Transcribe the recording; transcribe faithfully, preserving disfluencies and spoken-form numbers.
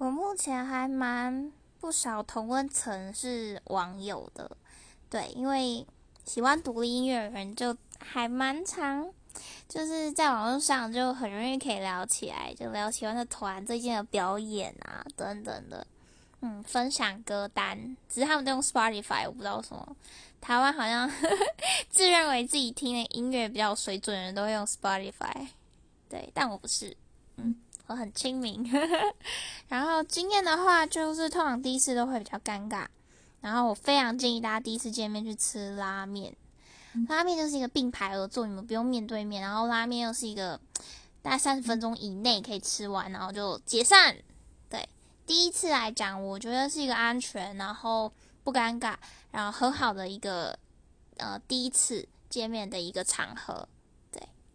我目前还蛮不少同温层是网友的，对，因为喜欢独立音乐的人就还蛮常，就是在网络上就很容易可以聊起来，就聊喜欢的团最近的表演啊等等的，嗯，分享歌单，只是他们都用 Spotify， 我不知道什么。台湾好像呵呵自认为自己听的音乐比较有水准的人都会用 Spotify， 对，但我不是，嗯，我很亲民。呵呵然后经验的话，就是通常第一次都会比较尴尬，然后我非常建议大家第一次见面去吃拉面，拉面就是一个并排而坐，你们不用面对面，然后拉面又是一个大概三十分钟以内可以吃完，然后就解散。对，第一次来讲，我觉得是一个安全，然后不尴尬，然后很好的一个呃第一次见面的一个场合。